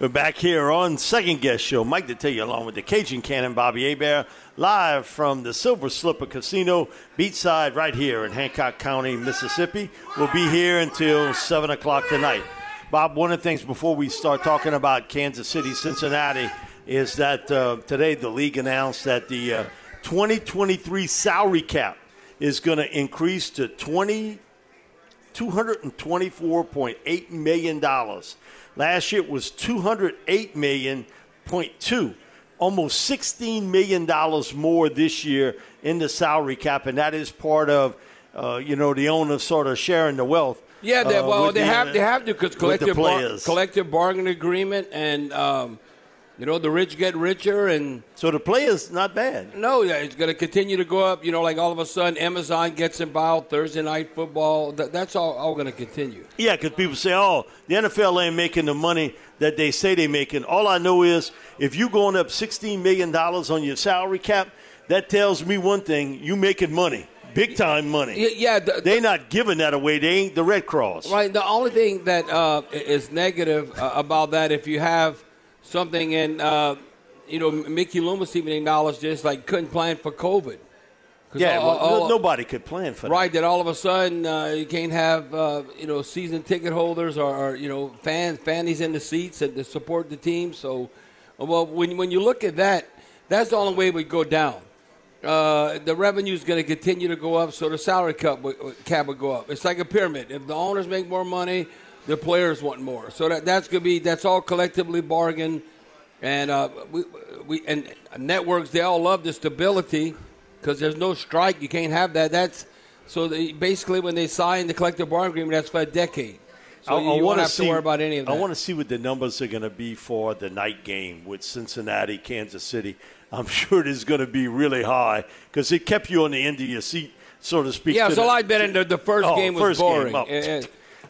We're back here on Second Guest Show. Mike Detillier along with the Cajun Cannon, Bobby Hebert, live from the Silver Slipper Casino, beachside right here in Hancock County, Mississippi. We'll be here until 7 o'clock tonight. Bob, one of the things before we start talking about Kansas City, Cincinnati, is that today the league announced that the 2023 salary cap is going to increase to $224.8 million. Last year it was $208.2 million, almost $16 million more this year in the salary cap, and that is part of, the owner sort of sharing the wealth. Yeah, they have to, because collective bargaining agreement, and the rich get richer, and so the players not bad. No, it's going to continue to go up. Like all of a sudden, Amazon gets involved. Thursday Night Football, that's all going to continue. Yeah, because people say, "Oh, the NFL ain't making the money that they say they're making." All I know is if you're going up $16 million on your salary cap, that tells me one thing: you making money. Big time money. Yeah, they're not giving that away. They ain't the Red Cross. Right. The only thing that is negative about that, if you have something, and Mickey Loomis even acknowledged this, like couldn't plan for COVID. Yeah, nobody could plan for that. Right. That all of a sudden you can't have season ticket holders or fannies in the seats and to support the team. So, well, when you look at that, that's the only way we go down. The revenue is going to continue to go up, so the salary cap will go up. It's like a pyramid. If the owners make more money, the players want more. So that's all collectively bargained, and we and networks, they all love the stability because there's no strike. You can't have that. Basically when they sign the collective bargaining agreement, that's for a decade. So I won't have to worry about any of that. I want to see what the numbers are going to be for the night game with Cincinnati, Kansas City. I'm sure it is going to be really high because it kept you on the end of your seat, so to speak. Yeah, so I bet in the first game was boring.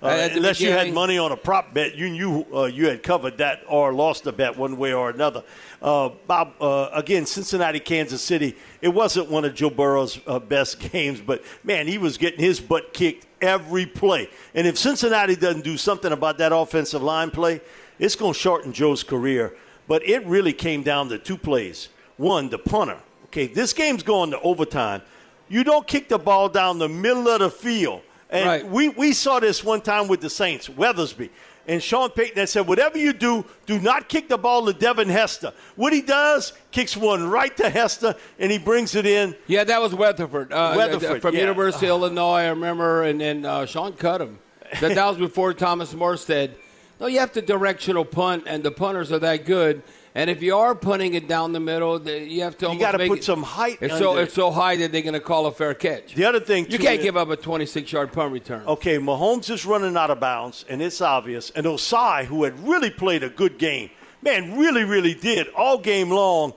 Unless you had money on a prop bet, you knew you had covered that or lost the bet one way or another. Bob, again, Cincinnati, Kansas City, it wasn't one of Joe Burrow's best games, but, man, he was getting his butt kicked every play. And if Cincinnati doesn't do something about that offensive line play, it's going to shorten Joe's career. But it really came down to two plays. One, the punter. Okay, this game's going to overtime. You don't kick the ball down the middle of the field. And right. we saw this one time with the Saints, Weathersby. And Sean Payton that said, whatever you do, do not kick the ball to Devin Hester. What he does, kicks one right to Hester, and he brings it in. Yeah, that was Weatherford. Weatherford from University of Illinois, I remember. And then Sean cut him. That was before Thomas Morstead. No, you have to directional punt, and the punters are that good. And if you are punting it down the middle, you have to. You got to put some height. It's so high that they're going to call a fair catch. The other thing, you can't give up a 26-yard punt return. Okay, Mahomes is running out of bounds, and it's obvious. And Osai, who had really played a good game, man, really, really did all game long.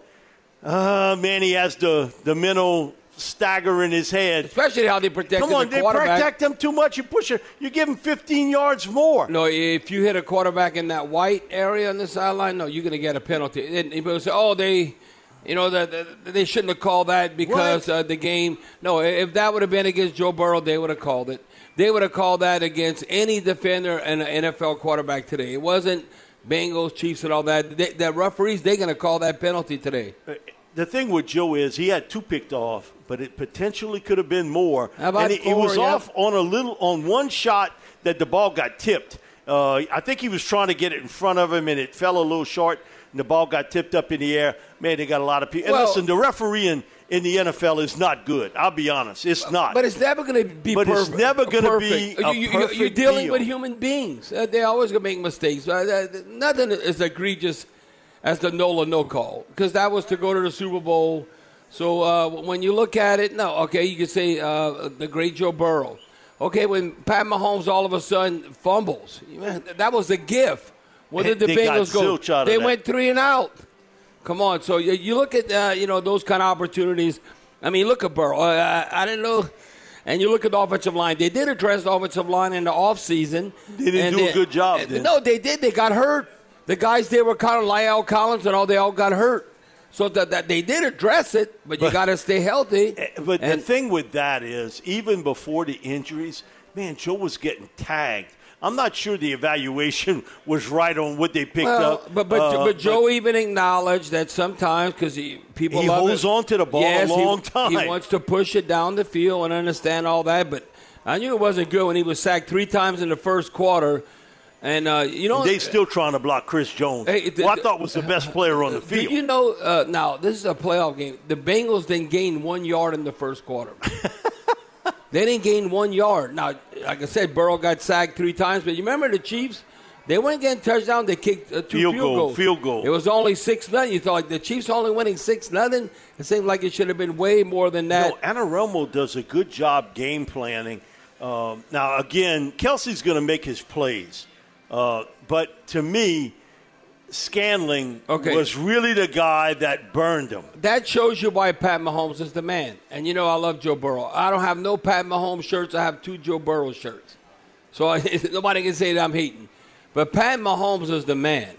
He has the mental stagger in his head. Especially how they protect the quarterback. Come on, they protect him too much. You push him. You give him 15 yards more. No, if you hit a quarterback in that white area on the sideline, no, you're going to get a penalty. And people say, they shouldn't have called that because the game. No, if that would have been against Joe Burrow, they would have called it. They would have called that against any defender and an NFL quarterback today. It wasn't Bengals, Chiefs, and all that. The referees, they're going to call that penalty today. The thing with Joe is he had two picked off, but it potentially could have been more. How about and he was off on one shot that the ball got tipped. I think he was trying to get it in front of him, and it fell a little short, and the ball got tipped up in the air. Man, they got a lot of people. Well, and listen, the refereeing in the NFL is not good. I'll be honest. It's not. But it's never going to be perfect. It's never going to be a perfect You're dealing deal. With human beings. They're always going to make mistakes. Nothing is egregious as the Nola no call, because that was to go to the Super Bowl. So when you look at it, no, okay, you could say the great Joe Burrow. Okay, when Pat Mahomes all of a sudden fumbles, that was a gift. What did the Bengals go? They went 3 and out. Come on. So you look at those kind of opportunities. I mean, look at Burrow. I didn't know. And you look at the offensive line. They did address the offensive line in the offseason. They didn't do a good job then. No, they did. They got hurt. The guys there were kind of Lyle Collins and all. They all got hurt. So that they did address it, but you got to stay healthy. But the thing with that is, even before the injuries, man, Joe was getting tagged. I'm not sure the evaluation was right on what they picked up. But Joe even acknowledged that sometimes, because people love it. He holds on to the ball a long time. He wants to push it down the field and understand all that. But I knew it wasn't good when he was sacked 3 times in the first quarter. And they still trying to block Chris Jones, who I thought was the best player on the field. You know, now this is a playoff game. The Bengals didn't gain 1 yard in the first quarter. They didn't gain 1 yard. Now, like I said, Burrow got sacked 3 times. But you remember the Chiefs? They weren't getting touchdown. They kicked 2 field goals. Field goal. It was only 6-0. You thought the Chiefs only winning 6-0. It seemed like it should have been way more than that. No, Anaromo does a good job game planning. Now again, Kelce's going to make his plays. But to me, Scantling was really the guy that burned him. That shows you why Pat Mahomes is the man. And I love Joe Burrow. I don't have no Pat Mahomes shirts. I have 2 Joe Burrow shirts. So nobody can say that I'm hating. But Pat Mahomes is the man.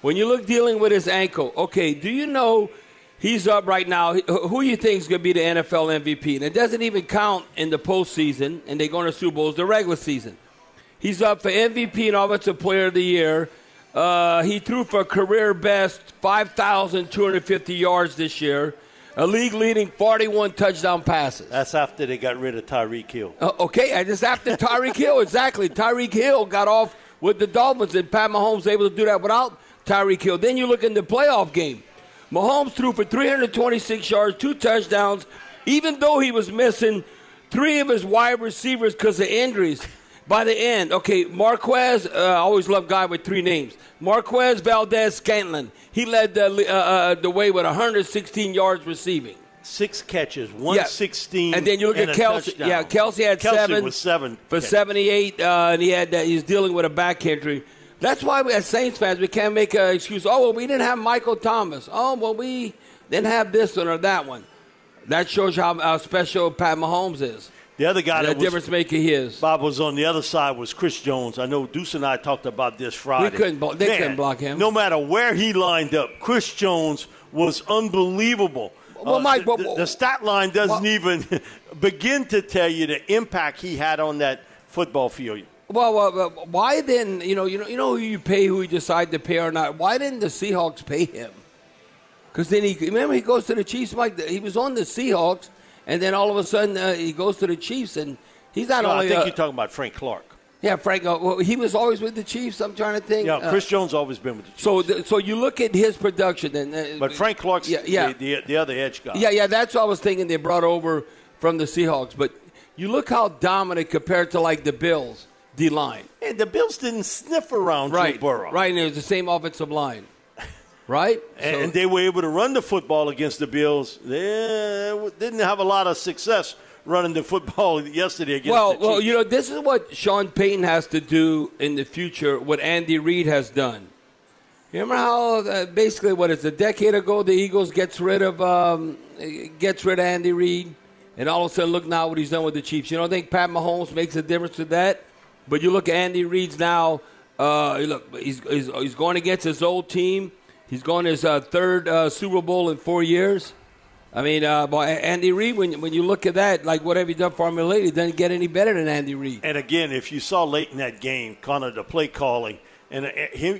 When you look dealing with his ankle, do you know he's up right now? Who you think is going to be the NFL MVP? And it doesn't even count in the postseason, and they go to Super Bowls, the regular season. He's up for MVP and Offensive Player of the Year. He threw for a career best 5,250 yards this year, a league-leading 41 touchdown passes. That's after they got rid of Tyreek Hill. It's after Tyreek Hill, exactly. Tyreek Hill got off with the Dolphins, and Pat Mahomes able to do that without Tyreek Hill. Then you look in the playoff game. Mahomes threw for 326 yards, 2 touchdowns, even though he was missing 3 of his wide receivers because of injuries. By the end, Marquez, I always love guy with 3 names. Marquez Valdes-Scantling. He led the way with 116 yards receiving. 6 catches, 116, and then you look at Kelce. Yeah, Kelce had Kelce was seven for 78, and he's dealing with a back injury. That's why we as Saints fans, we can't make an excuse. Oh, well, we didn't have Michael Thomas. Oh, well, we didn't have this one or that one. That shows you how special Pat Mahomes is. The other guy that was difference maker is. Bob was on the other side was Chris Jones. I know Deuce and I talked about this Friday. They couldn't block him. No matter where he lined up, Chris Jones was unbelievable. Well, Mike, the stat line doesn't even begin to tell you the impact he had on that football field. Well, why didn't you know who you pay, who you decide to pay or not? Why didn't the Seahawks pay him? Because then he goes to the Chiefs. Mike, he was on the Seahawks. And then all of a sudden he goes to the Chiefs, and he's not only. I think you're talking about Frank Clark. Yeah, Frank. He was always with the Chiefs. I'm trying to think. Yeah, Chris Jones always been with the Chiefs. So, so you look at his production, and but Frank Clark's the other edge guy. Yeah. That's what I was thinking. They brought over from the Seahawks, but you look how dominant compared to like the Bills D line. And the Bills didn't sniff around Joe Burrow. Right, and it was the same offensive line. Right? And they were able to run the football against the Bills. They didn't have a lot of success running the football yesterday against the Chiefs. Well, this is what Sean Payton has to do in the future, what Andy Reid has done. You remember how basically, a decade ago the Eagles gets rid of Andy Reid, and all of a sudden look now what he's done with the Chiefs. You don't think Pat Mahomes makes a difference to that? But you look at Andy Reid's now, he's going against his old team. He's going to his third Super Bowl in 4 years. I mean, Andy Reid, when you look at that, like whatever you done for him lately, doesn't get any better than Andy Reid. And again, if you saw late in that game, kind of the play calling, and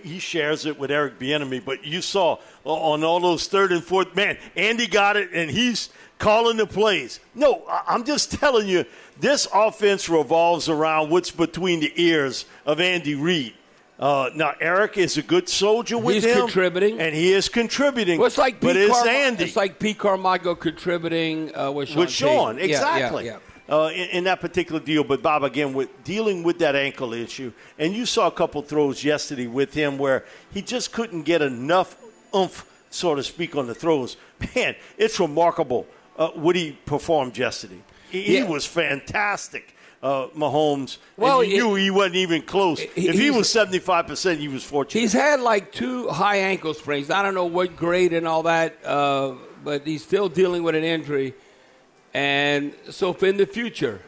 he shares it with Eric Bieniemy. But you saw on all those third and fourth, man, Andy got it, and he's calling the plays. No, I'm just telling you, this offense revolves around what's between the ears of Andy Reid. Now, Eric is a good soldier with him. He's contributing. And he is contributing. Well, it's like Andy. It's like Pete Carmichael contributing with Sean. Payton. Exactly. Yeah. In that particular deal. But, Bob, again, with dealing with that ankle issue, and you saw a couple throws yesterday with him where he just couldn't get enough oomph, so to speak, on the throws. Man, it's remarkable what he performed yesterday. He was fantastic. Mahomes. Well, and you knew he wasn't even close. If he was 75%, he was fortunate. He's had like 2 high ankle sprains. I don't know what grade and all that, but he's still dealing with an injury. And so for in the future,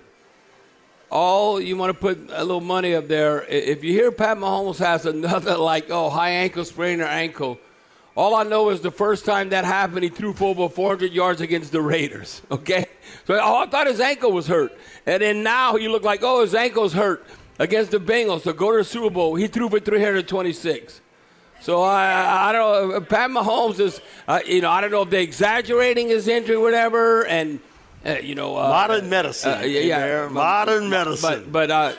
all you want to put a little money up there. If you hear Pat Mahomes has another high ankle sprain or ankle, all I know is the first time that happened, he threw for over 400 yards against the Raiders, okay? So I thought his ankle was hurt. And then now you look like, his ankle's hurt against the Bengals. So go to the Super Bowl. He threw for 326. So I don't know. Pat Mahomes is, I don't know if they're exaggerating his injury or whatever. And, modern medicine. Modern medicine. But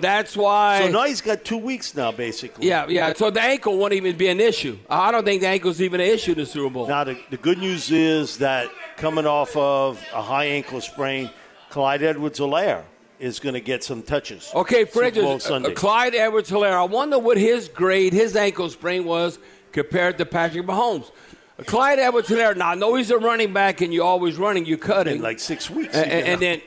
that's why. So now he's got 2 weeks now, basically. Yeah. So the ankle won't even be an issue. I don't think the ankle's even an issue in the Super Bowl. Now the good news is that coming off of a high ankle sprain, Clyde Edwards-Helaire is going to get some touches. Okay, for instance, Clyde Edwards-Helaire. I wonder what his grade, his ankle sprain was compared to Patrick Mahomes. Clyde Edwards-Helaire, now I know he's a running back and you're always running, you're cutting. In like 6 weeks. And then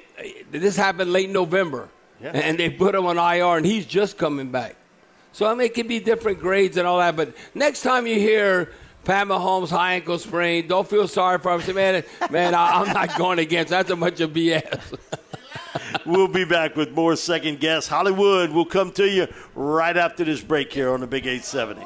this happened late November. Yeah. And they put him on IR and he's just coming back. So, it can be different grades and all that. But next time you hear Pat Mahomes, high ankle sprain, don't feel sorry for him. Say, man, I'm not going against. That's a bunch of BS. We'll be back with more Second Guess. Hollywood will come to you right after this break here on the Big 870.